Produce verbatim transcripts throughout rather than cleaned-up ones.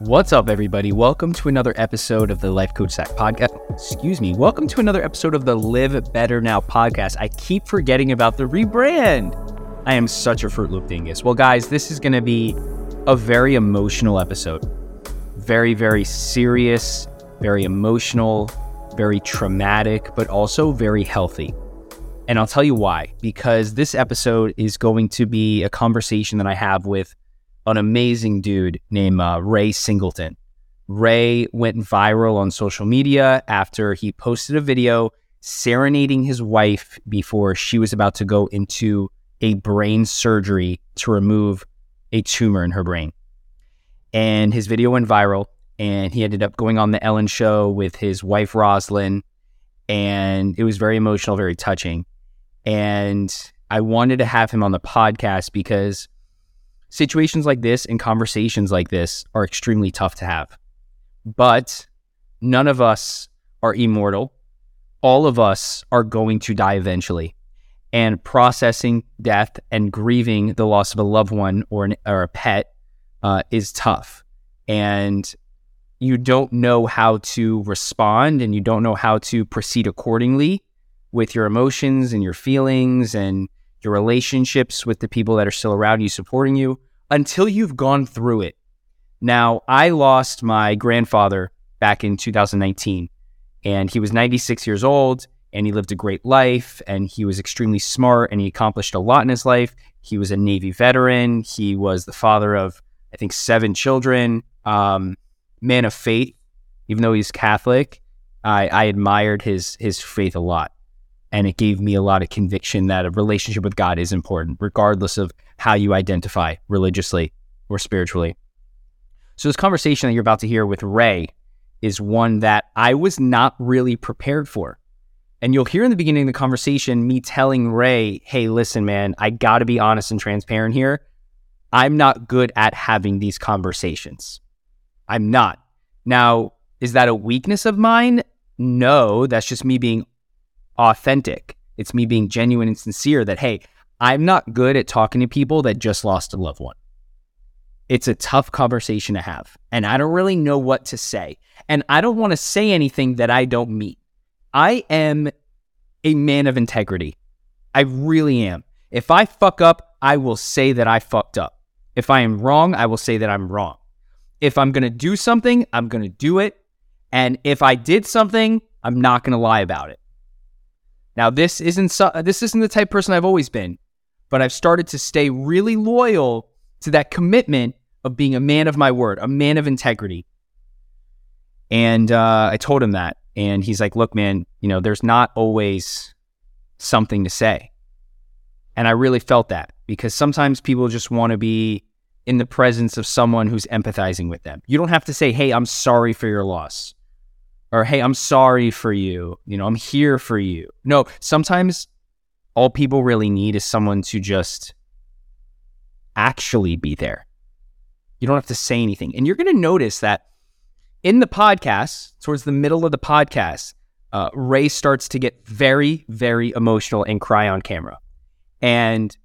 What's up, everybody? Welcome to another episode of the Life Coach Zach podcast. Excuse me. Welcome to another episode of the Live Better Now podcast. I keep forgetting about the rebrand. I am such a Fruit Loop dingus. Well, guys, this is going to be a very emotional episode. Very, very serious, very emotional, very traumatic, but also very healthy. And I'll tell you why. Because this episode is going to be a conversation that I have with an amazing dude named uh, Ray Singleton. Ray went viral on social media after he posted a video serenading his wife before she was about to go into a brain surgery to remove a tumor in her brain. And his video went viral, and he ended up going on the Ellen show with his wife, Roslyn, and it was very emotional, very touching. And I wanted to have him on the podcast because situations like this and conversations like this are extremely tough to have. But none of us are immortal. All of us are going to die eventually. And processing death and grieving the loss of a loved one or, an, or a pet uh, is tough. And you don't know how to respond, and you don't know how to proceed accordingly with your emotions and your feelings and your relationships with the people that are still around you supporting you until you've gone through it. Now, I lost my grandfather back in two thousand nineteen, and he was ninety-six years old, and he lived a great life, and he was extremely smart, and he accomplished a lot in his life. He was a Navy veteran. He was the father of, I think, seven children, um, man of faith. Even though he's Catholic, I, I admired his his faith a lot. And it gave me a lot of conviction that a relationship with God is important, regardless of how you identify religiously or spiritually. So this conversation that you're about to hear with Ray is one that I was not really prepared for. And you'll hear in the beginning of the conversation me telling Ray, hey, listen, man, I got to be honest and transparent here. I'm not good at having these conversations. I'm not. Now, is that a weakness of mine? No, that's just me being authentic. It's me being genuine and sincere that, hey, I'm not good at talking to people that just lost a loved one. It's a tough conversation to have, and I don't really know what to say. And I don't want to say anything that I don't mean. I am a man of integrity. I really am. If I fuck up, I will say that I fucked up. If I am wrong, I will say that I'm wrong. If I'm going to do something, I'm going to do it. And if I did something, I'm not going to lie about it. Now, this isn't so, this isn't the type of person I've always been, but I've started to stay really loyal to that commitment of being a man of my word, a man of integrity. And uh, I told him that, and he's like, look, man, you know, there's not always something to say. And I really felt that, because sometimes people just want to be in the presence of someone who's empathizing with them. You don't have to say, hey, I'm sorry for your loss. Or, hey, I'm sorry for you. You know, I'm here for you. No, sometimes all people really need is someone to just actually be there. You don't have to say anything. And you're going to notice that in the podcast, towards the middle of the podcast, uh, Ray starts to get very, very emotional and cry on camera. And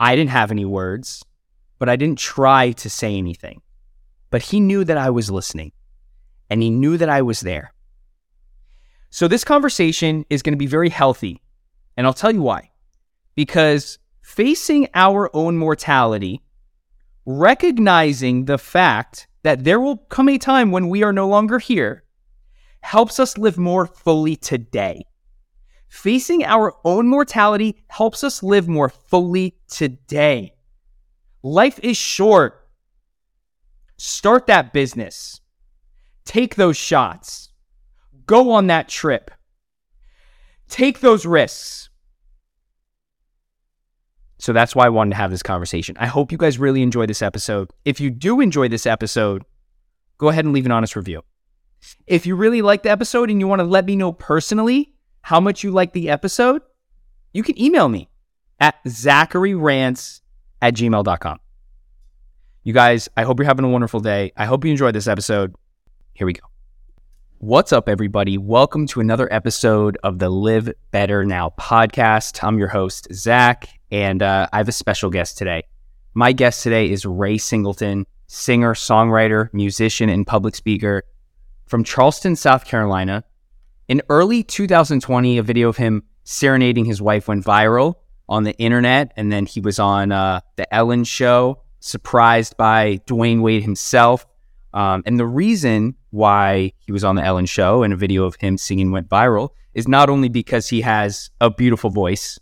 I didn't have any words, but I didn't try to say anything. But he knew that I was listening. And he knew that I was there. So this conversation is going to be very healthy. And I'll tell you why. Because facing our own mortality, recognizing the fact that there will come a time when we are no longer here, helps us live more fully today. Facing our own mortality helps us live more fully today. Life is short. Start that business. Take those shots. Go on that trip. Take those risks. So that's why I wanted to have this conversation. I hope you guys really enjoy this episode. If you do enjoy this episode, go ahead and leave an honest review. If you really like the episode and you want to let me know personally how much you like the episode, you can email me at zachary rance at gmail dot com. You guys, I hope you're having a wonderful day. I hope you enjoyed this episode. Here we go. What's up, everybody? Welcome to another episode of the Live Better Now podcast. I'm your host, Zach, and uh, I have a special guest today. My guest today is Ray Singleton. singer, songwriter, musician, and public speaker from Charleston, South Carolina. In early two thousand twenty, a video of him serenading his wife went viral on the internet, and then he was on uh, the Ellen show, surprised by Dwyane Wade himself. Um, and the reason why he was on the Ellen show and a video of him singing went viral is not only because he has a beautiful voice,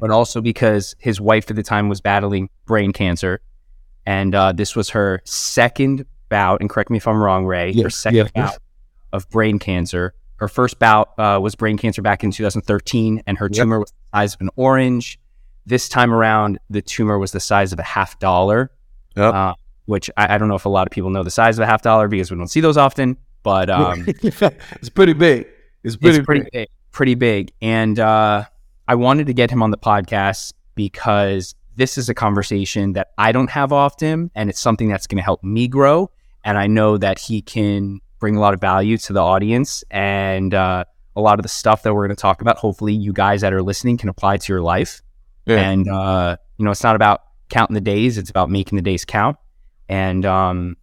but also because his wife at the time was battling brain cancer. And uh, this was her second bout, and correct me if I'm wrong, Ray, yes, her second yes, bout yes. of brain cancer. Her first bout uh, was brain cancer back in two thousand thirteen, and her yep. tumor was the size of an orange. This time around, the tumor was the size of a half dollar, yep. uh, which I, I don't know if a lot of people know the size of a half dollar because we don't see those often, but um, it's pretty big. It's pretty, it's pretty big. big. Pretty big. And uh, I wanted to get him on the podcast because this is a conversation that I don't have often, and it's something that's going to help me grow. And I know that he can bring a lot of value to the audience, and uh, a lot of the stuff that we're going to talk about, hopefully you guys that are listening can apply to your life. Yeah. And, uh, you know, it's not about counting the days. It's about making the days count. And um,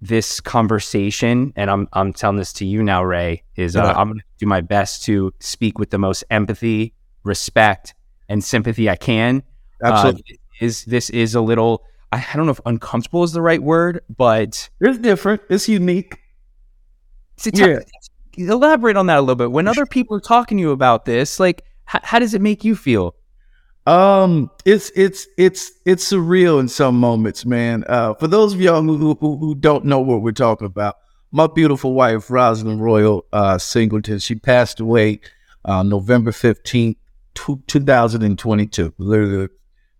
this conversation, and I'm I'm telling this to you now, Ray, is uh, yeah. I'm going to do my best to speak with the most empathy, respect, and sympathy I can. Absolutely. Uh, is this is a little, I don't know if uncomfortable is the right word, but it's different. It's unique. It's a t- yeah. Elaborate on that a little bit. When other people are talking to you about this, like, h- how does it make you feel? Um, it's it's it's it's surreal in some moments, man. Uh, for those of y'all who, who who don't know what we're talking about, my beautiful wife, Roslyn Royal uh, Singleton, she passed away uh, November fifteenth, two thousand twenty-two. Literally.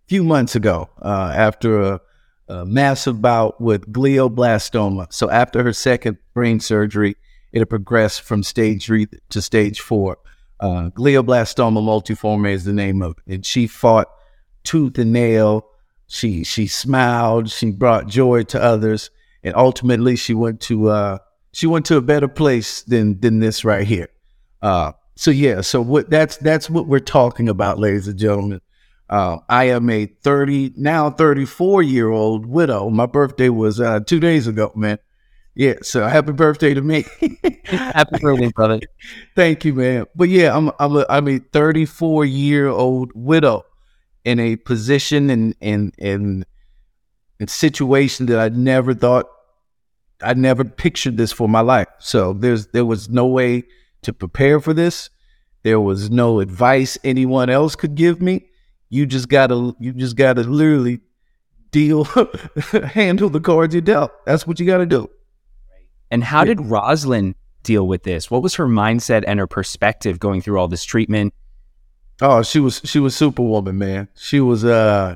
Few months ago, uh, after a, a massive bout with glioblastoma. So after her second brain surgery, it had progressed from stage three to stage four. Uh, glioblastoma multiforme is the name of it. And she fought tooth and nail. She she smiled. She brought joy to others. And ultimately, she went to uh, she went to a better place than than this right here. Uh, so yeah, so what that's that's what we're talking about, ladies and gentlemen. Uh, I am a thirty, now thirty-four-year-old widow. My birthday was uh, two days ago, man. Yeah, so happy birthday to me. Happy birthday, brother. Thank you, man. But yeah, I'm I'm a, I'm a thirty-four-year-old widow in a position and in in a situation that I never thought, I never pictured this for my life. So there's there was no way to prepare for this. There was no advice anyone else could give me. You just gotta, you just gotta literally deal, handle the cards you dealt. That's what you gotta do. And how yeah. did Roslyn deal with this? What was her mindset and her perspective going through all this treatment? Oh, she was, she was superwoman, man. She was, uh,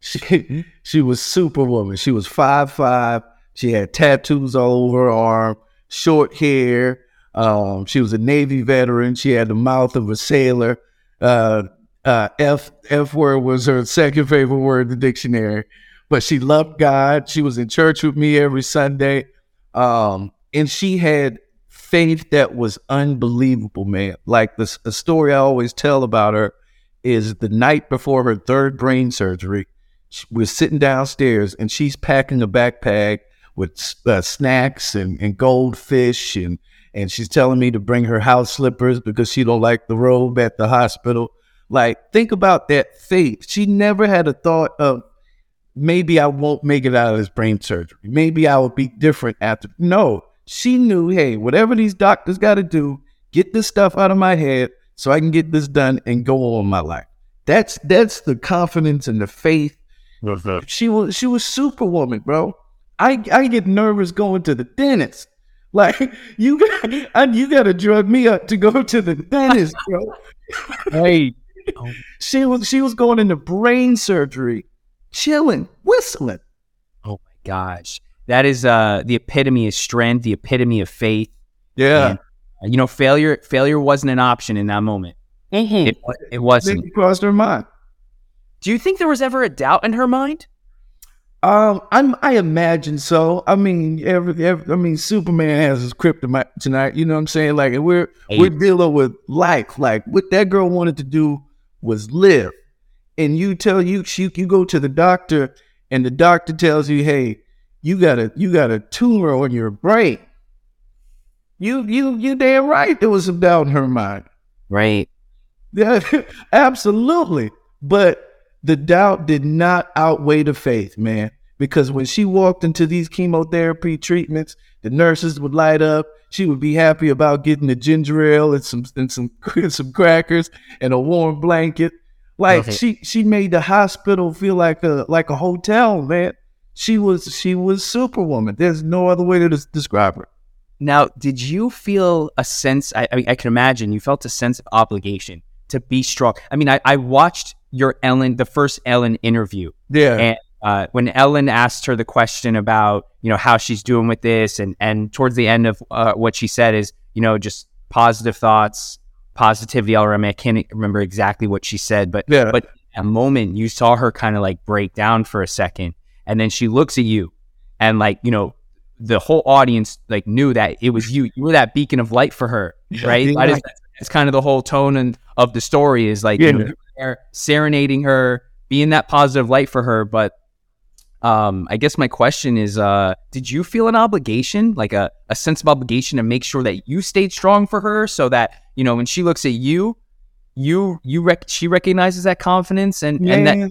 she, she was superwoman. She was five foot five. She had tattoos all over her arm, short hair. Um, she was a Navy veteran. She had the mouth of a sailor. Uh, Uh, F F word was her second favorite word in the dictionary, but she loved God. She was in church with me every Sunday. Um, and she had faith that was unbelievable, man. Like this, a story I always tell about her is the night before her third brain surgery, she, we're sitting downstairs and she's packing a backpack with uh, snacks and, and goldfish. And, and she's telling me to bring her house slippers because she don't like the robe at the hospital. Like, think about that faith. She never had a thought of, maybe I won't make it out of this brain surgery. Maybe I will be different after. No, she knew, hey, whatever these doctors got to do, get this stuff out of my head so I can get this done and go on my life. That's that's the confidence and the faith. She was she was superwoman, bro. I, I get nervous going to the dentist. Like, you got you got to drug me up to go to the dentist, bro. Hey. Oh. She was she was going into brain surgery, chilling, whistling. Oh my gosh, that is uh, the epitome of strength, the epitome of faith. Yeah, and, you know, failure failure wasn't an option in that moment. Mm-hmm. It, it wasn't. It crossed her mind. Do you think there was ever a doubt in her mind? Um, I'm, I imagine so. I mean, every, every I mean, Superman has his kryptonite tonight. You know what I'm saying? Like, we're hey. we're dealing with life. Like, what that girl wanted to do was live. And you tell you, she, you go to the doctor and the doctor tells you, hey, you got a you got a tumor on your brain. You you you damn right there was some doubt in her mind. Right. Yeah, absolutely. But the doubt did not outweigh the faith, man. Because when she walked into these chemotherapy treatments, the nurses would light up. She would be happy about getting a ginger ale and some and some and some crackers and a warm blanket. Like okay. she she made the hospital feel like a like a hotel, man. She was she was Superwoman. There's no other way to des- describe her. Now, did you feel a sense? I I, I can imagine you felt a sense of obligation to be strong. I mean, I, I watched your Ellen, the first Ellen interview. Yeah. And Uh, when Ellen asked her the question about, you know, how she's doing with this, and, and towards the end of uh, what she said is, you know, just positive thoughts, positivity. I mean, I can't remember exactly what she said, but yeah. but a moment you saw her kind of like break down for a second, and then she looks at you, and like, you know, the whole audience like knew that it was you. You were that beacon of light for her, right? Yeah. I just, that's kind of the whole tone and of the story is like, yeah. you know, you were there serenading her, being that positive light for her, but. Um, I guess my question is, uh, did you feel an obligation, like a, a sense of obligation to make sure that you stayed strong for her so that, you know, when she looks at you, you, you, rec- she recognizes that confidence and, man, and that.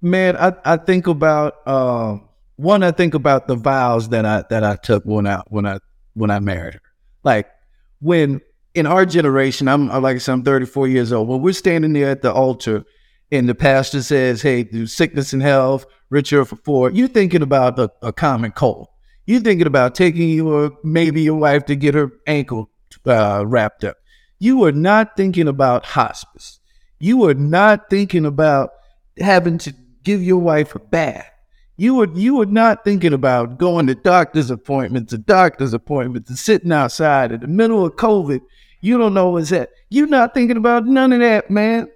Man, I, I think about, um, uh, one, I think about the vows that I, that I took when I, when I, when I married her, like when in our generation, I'm like I said, I'm thirty-four years old. When we're standing there at the altar and the pastor says, hey, through sickness and health, richer for four, you're thinking about a, a common cold. You're thinking about taking your, maybe your wife to get her ankle uh, wrapped up. You are not thinking about hospice. You are not thinking about having to give your wife a bath. You are, you are not thinking about going to doctor's appointments, to doctor's appointments, and sitting outside in the middle of COVID. You don't know what's that. You're not thinking about none of that, man.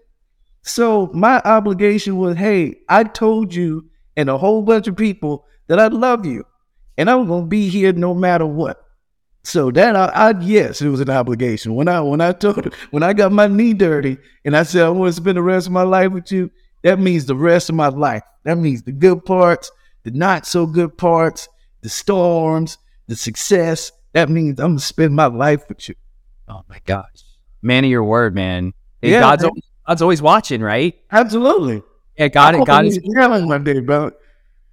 So my obligation was, hey, I told you and a whole bunch of people that I love you and I'm going to be here no matter what. So that I, I, yes, it was an obligation. When I, when I told her, when I got my knee dirty and I said, I want to spend the rest of my life with you. That means the rest of my life. That means the good parts, the not so good parts, the storms, the success. That means I'm going to spend my life with you. Oh my gosh. Man of your word, man. Hey, yeah, God's, man. Always, God's always watching, right? Absolutely. Yeah, God, oh, God is telling my day, bro.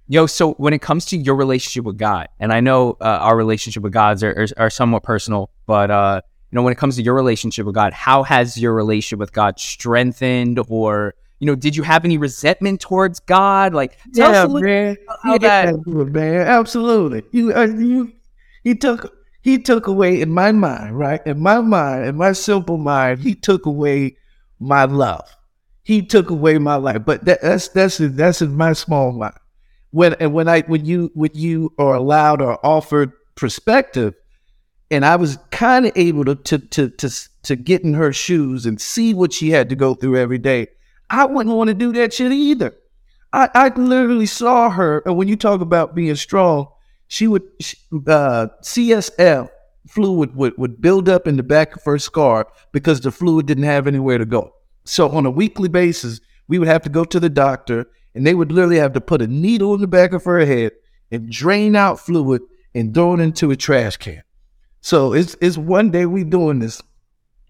Yo, so when it comes to your relationship with God, and I know uh, our relationship with God are, are, are somewhat personal, but uh, you know, when it comes to your relationship with God, how has your relationship with God strengthened, or you know, did you have any resentment towards God? Like, tell yeah, us a little man, bit about how yeah, that, man, absolutely. You, uh, you, he took, he took away in my mind, right? In my mind, in my simple mind, he took away my love. He took away my life, but that, that's that's that's in my small mind. When and when I when you when you are allowed or offered perspective, and I was kind of able to, to to to to get in her shoes and see what she had to go through every day. I wouldn't want to do that shit either. I, I literally saw her, and when you talk about being strong, she would uh, C S L fluid would would build up in the back of her scar because the fluid didn't have anywhere to go. So on a weekly basis, we would have to go to the doctor and they would literally have to put a needle in the back of her head and drain out fluid and throw it into a trash can. So it's it's one day we doing this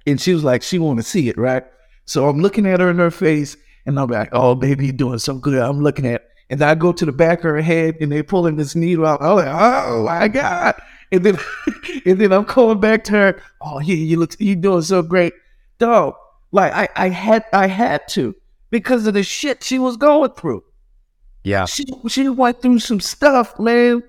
and she was like, she want to see it, right? So I'm looking at her in her face and I'm like, oh, baby, you're doing so good. I'm looking at it. And I go to the back of her head and they're pulling this needle out. I'm like, oh, my God. And then, and then I'm going back to her. Oh, yeah, you look, you're doing so great. Dog. Like I, I had, I had to because of the shit she was going through. Yeah, she she went through some stuff, man.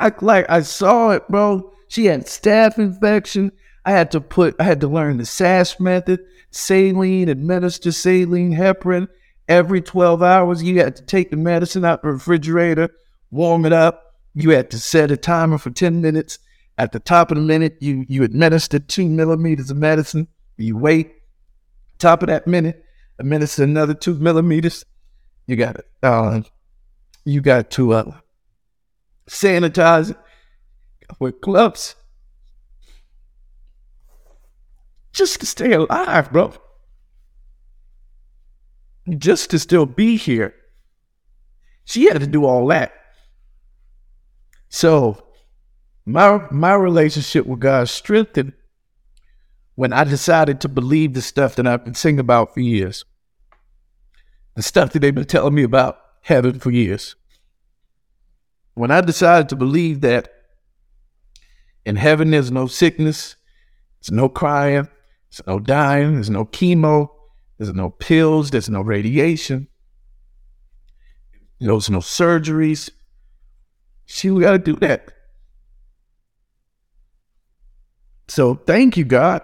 I like I saw it, bro. She had staph infection. I had to put, I had to learn the SASH method, saline, administer saline, heparin every twelve hours. You had to take the medicine out the refrigerator, warm it up. You had to set a timer for ten minutes. At the top of the minute, you you administer two millimeters of medicine. You wait. Top of that minute, a minute to another two millimeters. You got it. Uh, you got to uh, sanitize it with gloves, just to stay alive, bro. Just to still be here. She had to do all that. So my my relationship with God strengthened when I decided to believe the stuff that I've been singing about for years. The stuff that they've been telling me about heaven for years. When I decided to believe that in heaven there's no sickness, there's no crying, there's no dying, there's no chemo, there's no pills, there's no radiation, there's no surgeries. See, we got to do that. So thank you, God,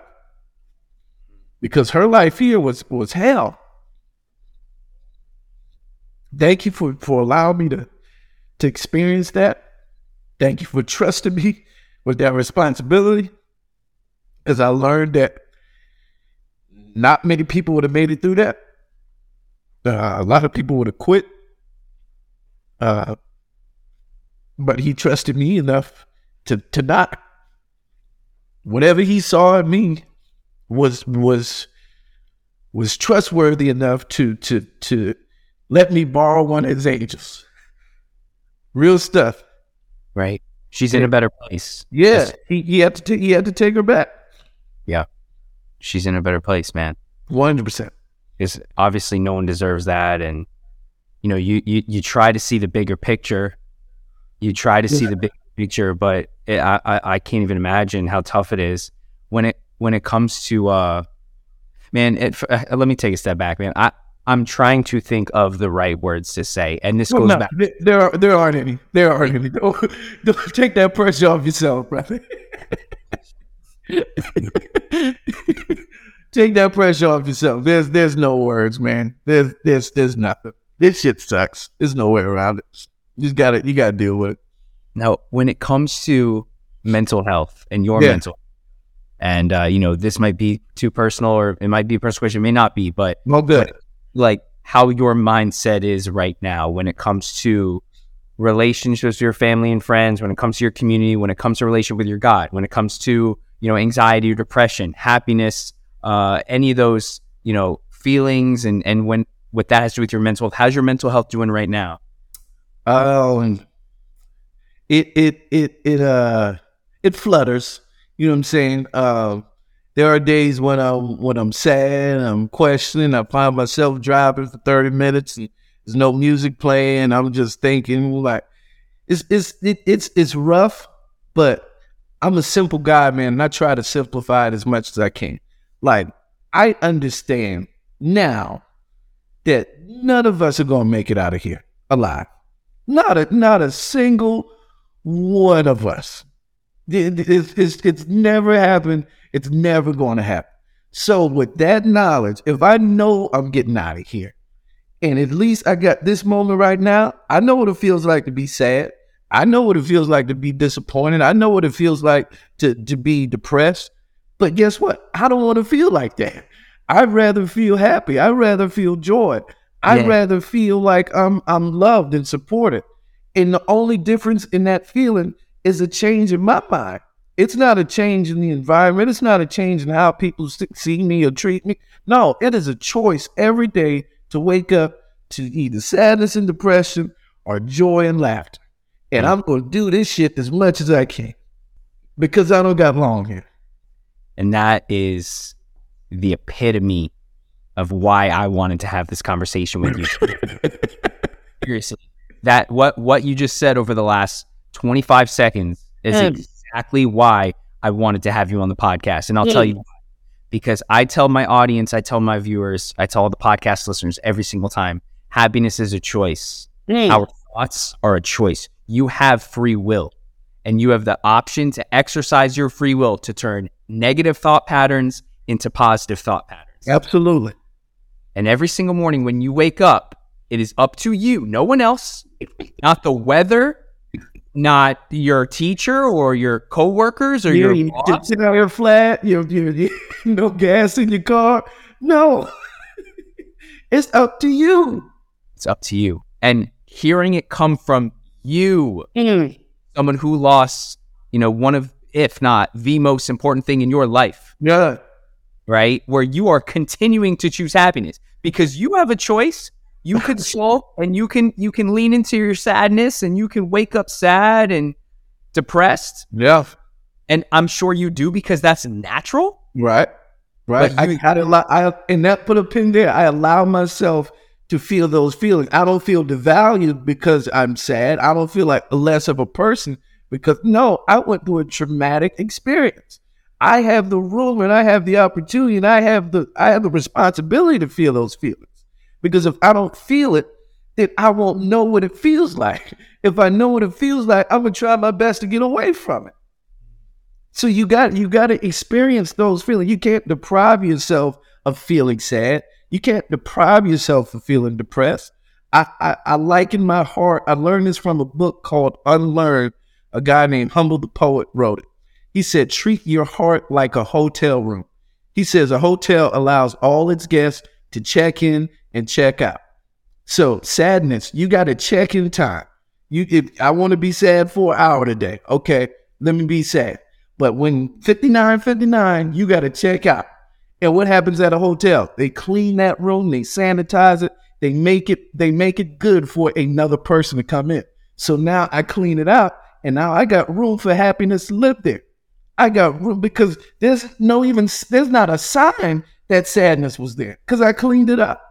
because her life here was, was hell. Thank you for, for allowing me to, to experience that. Thank you for trusting me with that responsibility, because I learned that not many people would have made it through that. Uh, a lot of people would have quit. Uh, but he trusted me enough to, to not. Whatever he saw in me was was was trustworthy enough to to to let me borrow one of his angels. Real stuff, right? She's in a better place. Yeah, he, he had to t- he had to take her back. Yeah, she's in a better place, man. one hundred percent. It's obviously no one deserves that, and you know, you you you try to see the bigger picture. You try to yeah. see the big picture, but. It, I I can't even imagine how tough it is when it when it comes to uh man. It, f- let me take a step back, man. I I'm trying to think of the right words to say, and this well, goes no, back. Th- there are there aren't any. There aren't any. Don't, don't take that pressure off yourself, brother. Take that pressure off yourself. There's there's no words, man. There's there's there's nothing. This shit sucks. There's no way around it. You got to You got to deal with it. Now, when it comes to mental health and your yeah. mental, and uh, you know, this might be too personal, or it might be a personal question, it may not be, but well, good. When, like how your mindset is right now when it comes to relationships with your family and friends, when it comes to your community, when it comes to relationship with your God, when it comes to, you know, anxiety or depression, happiness, uh, any of those, you know, feelings, and and when what that has to do with your mental health. How's your mental health doing right now? Oh, and. It it it it uh it flutters, you know what I'm saying? Uh, there are days when I when I'm sad, I'm questioning, I find myself driving for thirty minutes, and there's no music playing. I'm just thinking, like, it's it's it, it's it's rough, but I'm a simple guy, man, and I try to simplify it as much as I can. Like, I understand now that none of us are gonna make it out of here alive. Not a not a single one of us. It, it, it's, it's never happened. It's never going to happen. So with that knowledge, if I know I'm getting out of here, and at least I got this moment right now, I know what it feels like to be sad. I know what it feels like to be disappointed. I know what it feels like to, to be depressed. But guess what? I don't want to feel like that. I'd rather feel happy. I'd rather feel joy. I'd yeah. rather feel like I'm I'm loved and supported. And the only difference in that feeling is a change in my mind. It's not a change in the environment. It's not a change in how people see me or treat me. No, it is a choice every day to wake up to either sadness and depression or joy and laughter. And I'm going to do this shit as much as I can because I don't got long here. And that is the epitome of why I wanted to have this conversation with you. Seriously. That what, what you just said over the last twenty-five seconds is mm. exactly why I wanted to have you on the podcast. And I'll mm. tell you why. Because I tell my audience, I tell my viewers, I tell all the podcast listeners every single time, happiness is a choice. Mm. Our thoughts are a choice. You have free will, and you have the option to exercise your free will to turn negative thought patterns into positive thought patterns. Absolutely. And every single morning when you wake up, it is up to you, no one else, not the weather, not your teacher or your coworkers or yeah, your you boss. Sit out your flat, you, you, you, no gas in your car. No, it's up to you. It's up to you. And hearing it come from you, mm. someone who lost, you know, one of, if not the most important thing in your life. Yeah. Right? Where you are continuing to choose happiness because you have a choice. You can slow and you can you can lean into your sadness and you can wake up sad and depressed. Yeah. And I'm sure you do, because that's natural. Right. Right. You, I had a lot. I, and that put a pin there. I allow myself to feel those feelings. I don't feel devalued because I'm sad. I don't feel like less of a person because no, I went through a traumatic experience. I have the room and I have the opportunity and I have the, I have the responsibility to feel those feelings. Because if I don't feel it, then I won't know what it feels like. If I know what it feels like, I'm going to try my best to get away from it. So you got you got to experience those feelings. You can't deprive yourself of feeling sad. You can't deprive yourself of feeling depressed. I, I, I like in my heart, I learned this from a book called Unlearn. A guy named Humble the Poet wrote it. He said, treat your heart like a hotel room. He says a hotel allows all its guests to check in and check out. So sadness, you got to check in time. You, if I want to be sad for an hour today, okay, let me be sad. But when fifty-nine fifty-nine, you got to check out. And what happens at a hotel? They clean that room, they sanitize it, they make it, they make it good for another person to come in. So now I clean it out, and now I got room for happiness to live there. I got room because there's no even there's not a sign that sadness was there because I cleaned it up.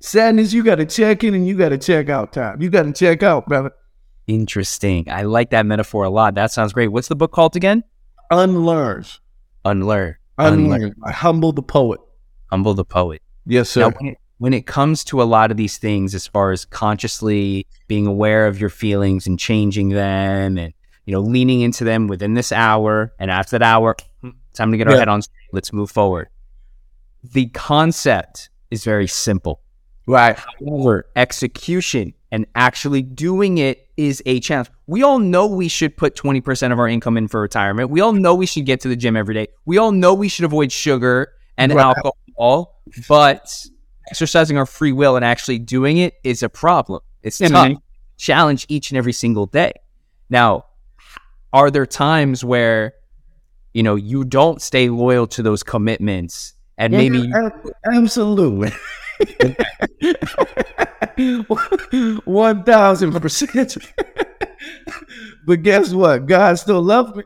Sadness, you got to check in and you got to check out time. You got to check out, brother. Interesting. I like that metaphor a lot. That sounds great. What's the book called again? Unlearn. Unlearn. Unlearn. Unlearn. Humble the Poet. Humble the Poet. Yes, sir. Now, when, it, when it comes to a lot of these things, as far as consciously being aware of your feelings and changing them and, you know, leaning into them within this hour and after that hour, time to get our yeah. head on straight. Let's move forward. The concept is very simple. Right. However, execution and actually doing it is a challenge. We all know we should put twenty percent of our income in for retirement. We all know we should get to the gym every day. We all know we should avoid sugar and right. alcohol, but exercising our free will and actually doing it is a problem. It's and tough. I- challenge each and every single day. Now, are there times where, you know, you don't stay loyal to those commitments and yeah, maybe... You- absolutely. One thousand percent. But guess what? God still loves me.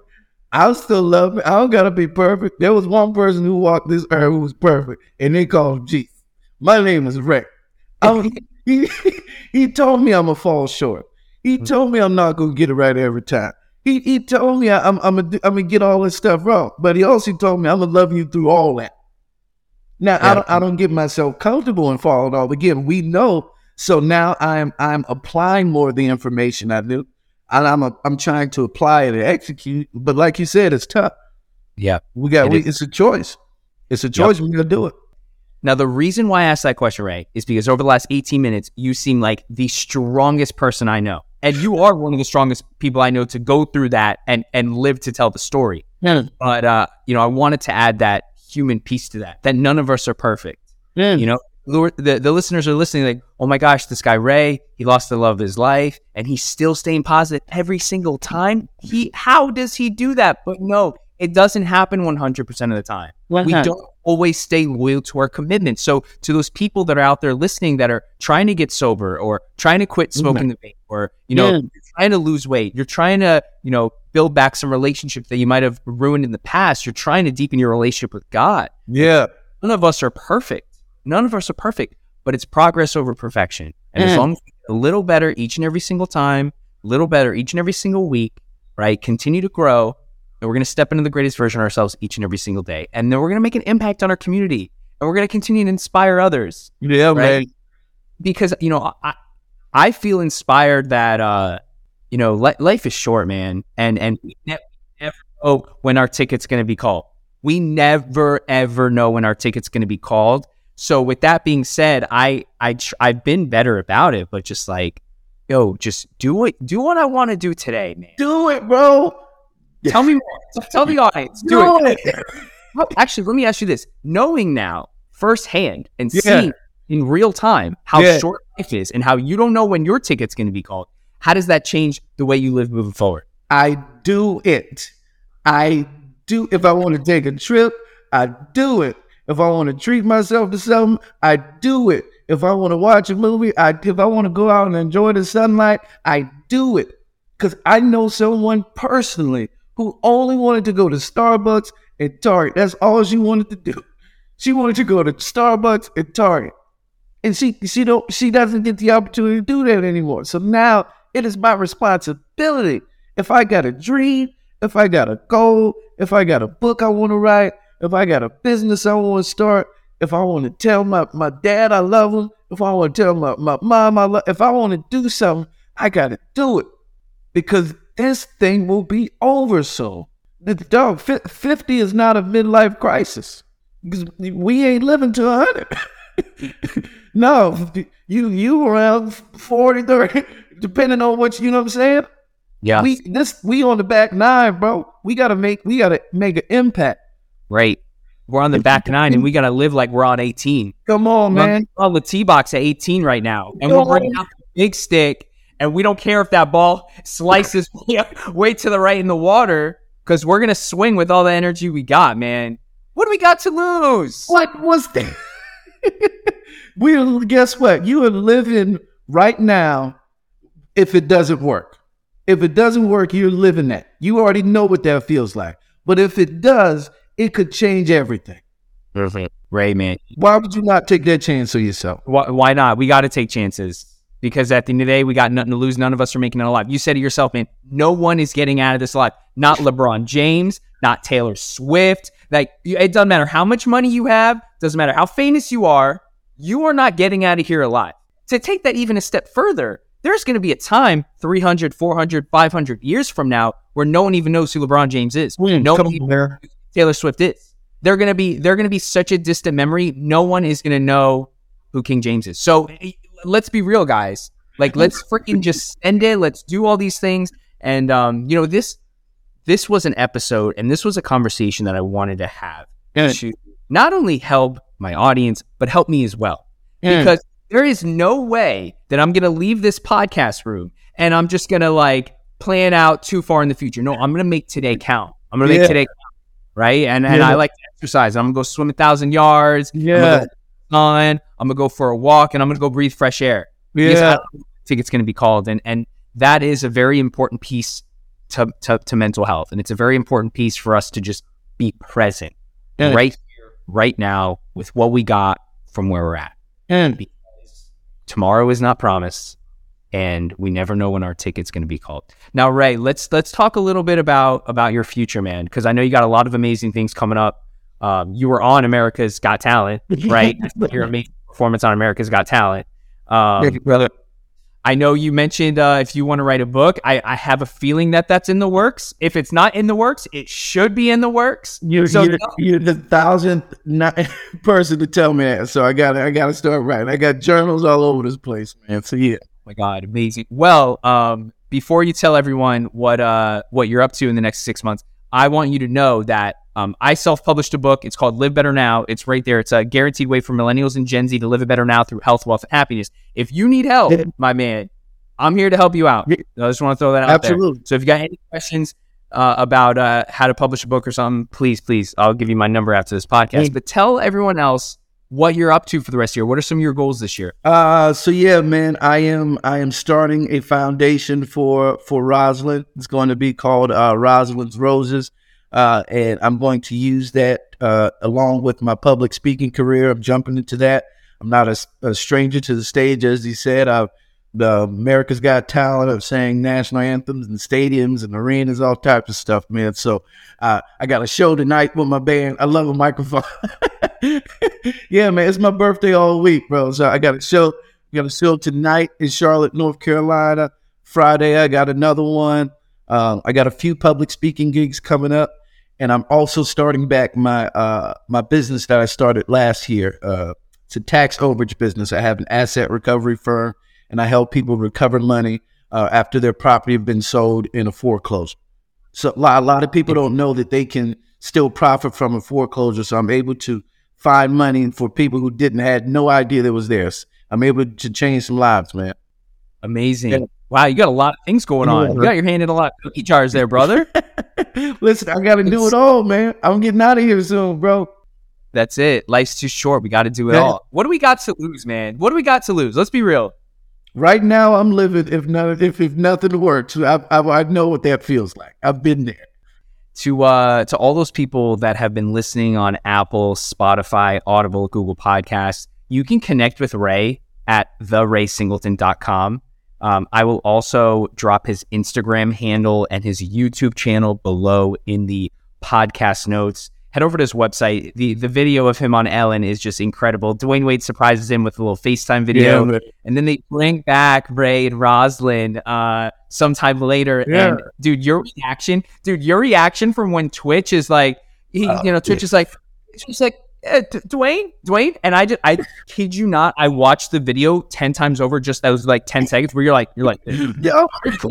I still love me. I don't gotta be perfect. There was one person who walked this earth who was perfect, and they called him Jesus. My name is Rick. Was, he, he told me I'm gonna fall short. He told me I'm not gonna get it right every time. He he told me I, I'm I'm gonna I'm gonna get all this stuff wrong. But he also told me I'm gonna love you through all that. Now, yeah. I don't I don't get myself comfortable in falling off again. We know. So now I'm I'm applying more of the information I knew. And I'm a, I'm trying to apply it and execute. But like you said, it's tough. Yeah. We got it we, it's a choice. It's a choice. Yep. We're going to do it. Now, the reason why I asked that question, Ray, is because over the last eighteen minutes, you seem like the strongest person I know. And you are one of the strongest people I know to go through that and, and live to tell the story. Yeah. But, uh, you know, I wanted to add that human piece to that, that none of us are perfect. Yeah. You know, the, the listeners are listening like, oh my gosh, this guy Ray, he lost the love of his life and he's still staying positive every single time. He, how does he do that? But no, it doesn't happen one hundred percent of the time. one hundred percent. We don't always stay loyal to our commitment. So to those people that are out there listening that are trying to get sober or trying to quit smoking mm-hmm. the vape or, you know, yeah. you're trying to lose weight, you're trying to, you know, build back some relationships that you might have ruined in the past. You're trying to deepen your relationship with God. Yeah. None of us are perfect. None of us are perfect, but it's progress over perfection. And mm. as long as we get a little better each and every single time, a little better each and every single week, right? Continue to grow. And we're going to step into the greatest version of ourselves each and every single day. And then we're going to make an impact on our community. And we're going to continue to inspire others. Yeah, right? Man. Because, you know, I, I feel inspired that, uh, you know, li- life is short, man. And and we ne- never know when our ticket's going to be called. We never, ever know when our ticket's going to be called. So with that being said, I, I tr- I've been better about it, but just like, yo, just do it. Do what I want to do today, man. Do it, bro. Tell me more. Tell the audience. Do, do it. it. Actually, let me ask you this. Knowing now firsthand and yeah. seeing in real time how yeah. short life is and how you don't know when your ticket's going to be called, how does that change the way you live moving forward? I do it. I do. If I want to take a trip, I do it. If I want to treat myself to something, I do it. If I want to watch a movie, I if I want to go out and enjoy the sunlight, I do it. Because I know someone personally who only wanted to go to Starbucks and Target. That's all she wanted to do. She wanted to go to Starbucks and Target. And she she don't she doesn't get the opportunity to do that anymore. So now it is my responsibility. If I got a dream, if I got a goal, if I got a book I want to write, if I got a business I want to start, if I want to tell my, my dad I love him, if I want to tell my, my mom I love, if I want to do something, I got to do it. Because this thing will be over soon. Dog, fifty is not a midlife crisis. Because we ain't living to one hundred. No, you you around forty, thirty, depending on what, you know what I'm saying? Yeah. We this we on the back nine, bro. We gotta make we gotta make an impact. Right. We're on the back nine and we gotta live like we're on eighteen. Come on, we're man. On the tee box at eighteen right now. And Come we're bringing on. out the big stick, and we don't care if that ball slices way to the right in the water, because we're gonna swing with all the energy we got, man. What do we got to lose? What was that? We guess what? You are living right now if it doesn't work. If it doesn't work, you're living that. You already know what that feels like. But if it does, it could change everything. Perfect. Right, man. Why would you not take that chance on yourself? Why, why not? We got to take chances. Because at the end of the day, we got nothing to lose. None of us are making it alive. You said it yourself, man. No one is getting out of this alive. Not LeBron James, not Taylor Swift. Like, it doesn't matter how much money you have, doesn't matter how famous you are, you are not getting out of here alive. To take that even a step further, there's going to be a time, three hundred, four hundred, five hundred years from now, where no one even knows who LeBron James is. Mm, no one even knows who Taylor Swift is. They're going to be, they're going to be such a distant memory. No one is going to know who King James is. So, let's be real, guys. Like, let's freaking just end it. Let's do all these things. And, um, you know, this this was an episode, and this was a conversation that I wanted to have yeah. to not only help my audience, but help me as well. Yeah. Because there is no way that I'm going to leave this podcast room and I'm just going to, like, plan out too far in the future. No, I'm going to make today count. I'm going to yeah. make today count, right? And, and yeah. I like to exercise. I'm going to go swim a thousand yards. Yeah. On, I'm gonna go for a walk, and I'm gonna go breathe fresh air. Yeah, I think it's gonna be called, and and that is a very important piece to, to to mental health, and it's a very important piece for us to just be present and right here, right now, with what we got from where we're at. And because tomorrow is not promised, and we never know when our ticket's gonna be called. Now, Ray, let's let's talk a little bit about about your future, man, because I know you got a lot of amazing things coming up. Um, you were on America's Got Talent, right? Your amazing performance on America's Got Talent. Um, you, brother. I know you mentioned uh, if you want to write a book, I, I have a feeling that that's in the works. If it's not in the works, it should be in the works. You're, so, you're, you're the thousandth person to tell me that, so I got I got to start writing. I got journals all over this place, man. So yeah, oh my God, amazing. Well, um, before you tell everyone what uh what you're up to in the next six months, I want you to know that. Um, I self-published a book. It's called Live Better Now. It's right there. It's a guaranteed way for millennials and Gen Z to live it better now through health, wealth, and happiness. If you need help, my man, I'm here to help you out. I just want to throw that out Absolutely. there. So if you got any questions uh, about uh, how to publish a book or something, please, please, I'll give you my number after this podcast. But tell everyone else what you're up to for the rest of the year. What are some of your goals this year? Uh, so yeah, man, I am I am starting a foundation for, for Roslyn. It's going to be called uh, Roslyn's Roses. Uh, and I'm going to use that uh, along with my public speaking career. I'm jumping into that. I'm not a, a stranger to the stage, as he said. I've, the America's Got Talent. I'm saying national anthems and stadiums and arenas, all types of stuff, man. So uh, I got a show tonight with my band. I love a microphone. Yeah, man, it's my birthday all week, bro. So I got a show. I got a show tonight in Charlotte, North Carolina. Friday, I got another one. Uh, I got a few public speaking gigs coming up. And I'm also starting back my uh, my business that I started last year. Uh, it's a tax overage business. I have an asset recovery firm, and I help people recover money uh, after their property have been sold in a foreclosure. So a lot, a lot of people don't know that they can still profit from a foreclosure. So I'm able to find money for people who didn't had no idea that was theirs. I'm able to change some lives, man. Amazing. Yeah. Wow, you got a lot of things going on. Yeah. You got your hand in a lot of cookie jars there, brother. Listen, I got to do it all, man. I'm getting out of here soon, bro. That's it. Life's too short. We got to do it all. What do we got to lose, man? What do we got to lose? Let's be real. Right now, I'm living if not, if, if nothing works. I, I I know what that feels like. I've been there. To uh to all those people that have been listening on Apple, Spotify, Audible, Google Podcasts, you can connect with Ray at the ray singleton dot com. Um, I will also drop his Instagram handle and his YouTube channel below in the podcast notes. Head over to his website. The the video of him on Ellen is just incredible. Dwyane Wade surprises him with a little FaceTime video. Yeah, and then they bring back Ray and Roslyn uh, sometime later. Yeah. And dude, your reaction, dude, your reaction from when Twitch is like, he, oh, you know, Twitch yeah. is like, she's like, eh, Dwyane, Dwyane. And I just, I kid you not, I watched the video ten times over, just that was like ten seconds where you're like, you're like, yo,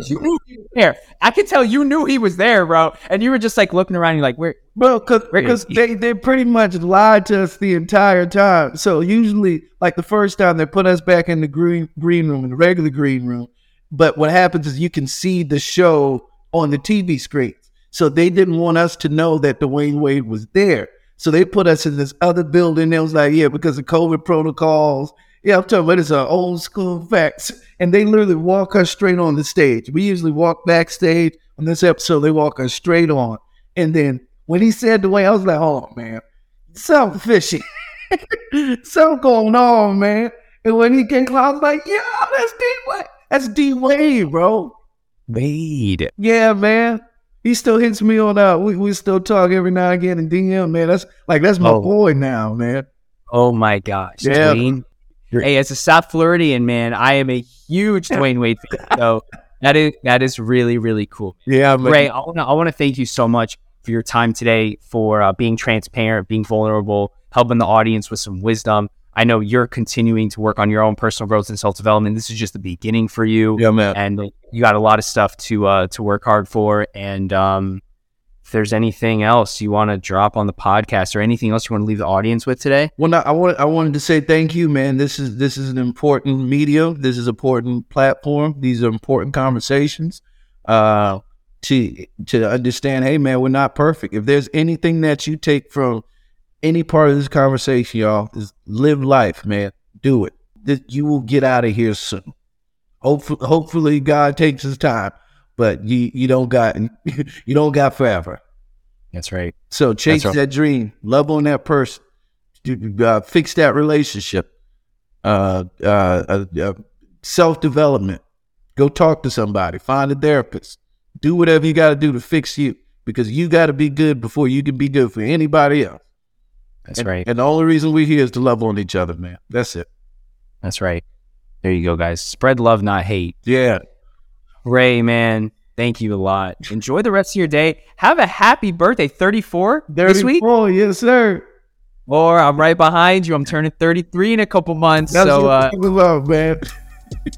you knew he was there. I could tell you knew he was there, bro. And you were just like looking around, you're like, where? Well, because they, they pretty much lied to us the entire time. So usually, like the first time, they put us back in the green green room, in the regular green room. But what happens is you can see the show on the T V screen. So they didn't want us to know that Dwyane Wade was there. So they put us in this other building. They was like, yeah, because of COVID protocols. Yeah, I'm talking about it's an old school facts. And they literally walk us straight on the stage. We usually walk backstage. On this episode, they walk us straight on. And then when he said Dwyane, I was like, hold on, man. Something fishy. Something going on, man. And when he came out, I was like, yo, that's D-Wade. That's D-Wade, bro. Wade. Yeah, man. He still hits me on uh we we still talk every now and again in D M, man. That's like that's my oh. boy now, man. Oh my gosh. Yeah. Dwyane. Hey, as a South Floridian, man, I am a huge Dwyane Wade fan. So that is that is really, really cool. Yeah, man. Ray, I wanna I wanna thank you so much for your time today, for uh, being transparent, being vulnerable, helping the audience with some wisdom. I know you're continuing to work on your own personal growth and self-development. This is just the beginning for you. Yeah, man. And you got a lot of stuff to uh, to work hard for. And um, if there's anything else you want to drop on the podcast or anything else you want to leave the audience with today? Well, no, I, want, I wanted to say thank you, man. This is, this is an important medium. This is an important platform. These are important conversations. Uh to to understand, hey, man, we're not perfect. If there's anything that you take from any part of this conversation, y'all, is live life, man. Do it. This, you will get out of here soon. Hopefully, hopefully God takes his time, but you, you don't got you don't got forever. That's right. So chase That's that right. dream. Love on that person. Uh, fix that relationship. Uh, uh, uh, uh, self-development. Go talk to somebody. Find a therapist. Do whatever you got to do to fix you, because you got to be good before you can be good for anybody else. That's and, right. And the only reason we're here is to love on each other, man. That's it. That's right. There you go, guys. Spread love, not hate. Yeah. Ray, man, thank you a lot. Enjoy the rest of your day. Have a happy birthday. thirty-four this week? thirty-four, yes, sir. Or I'm right behind you. I'm turning thirty-three in a couple months. That's so, what uh, we love, man.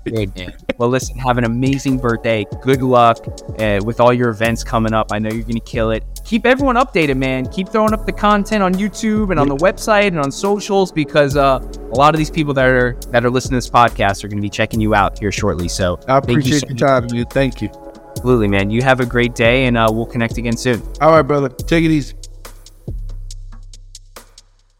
Great, man. Well, listen, have an amazing birthday. Good luck uh, with all your events coming up. I know you're going to kill it. Keep everyone updated, man. Keep throwing up the content on YouTube and on the website and on socials, because uh, a lot of these people that are that are listening to this podcast are going to be checking you out here shortly. So I appreciate you so your time, dude. Thank you. Absolutely, man. You have a great day, and uh, we'll connect again soon. All right, brother. Take it easy.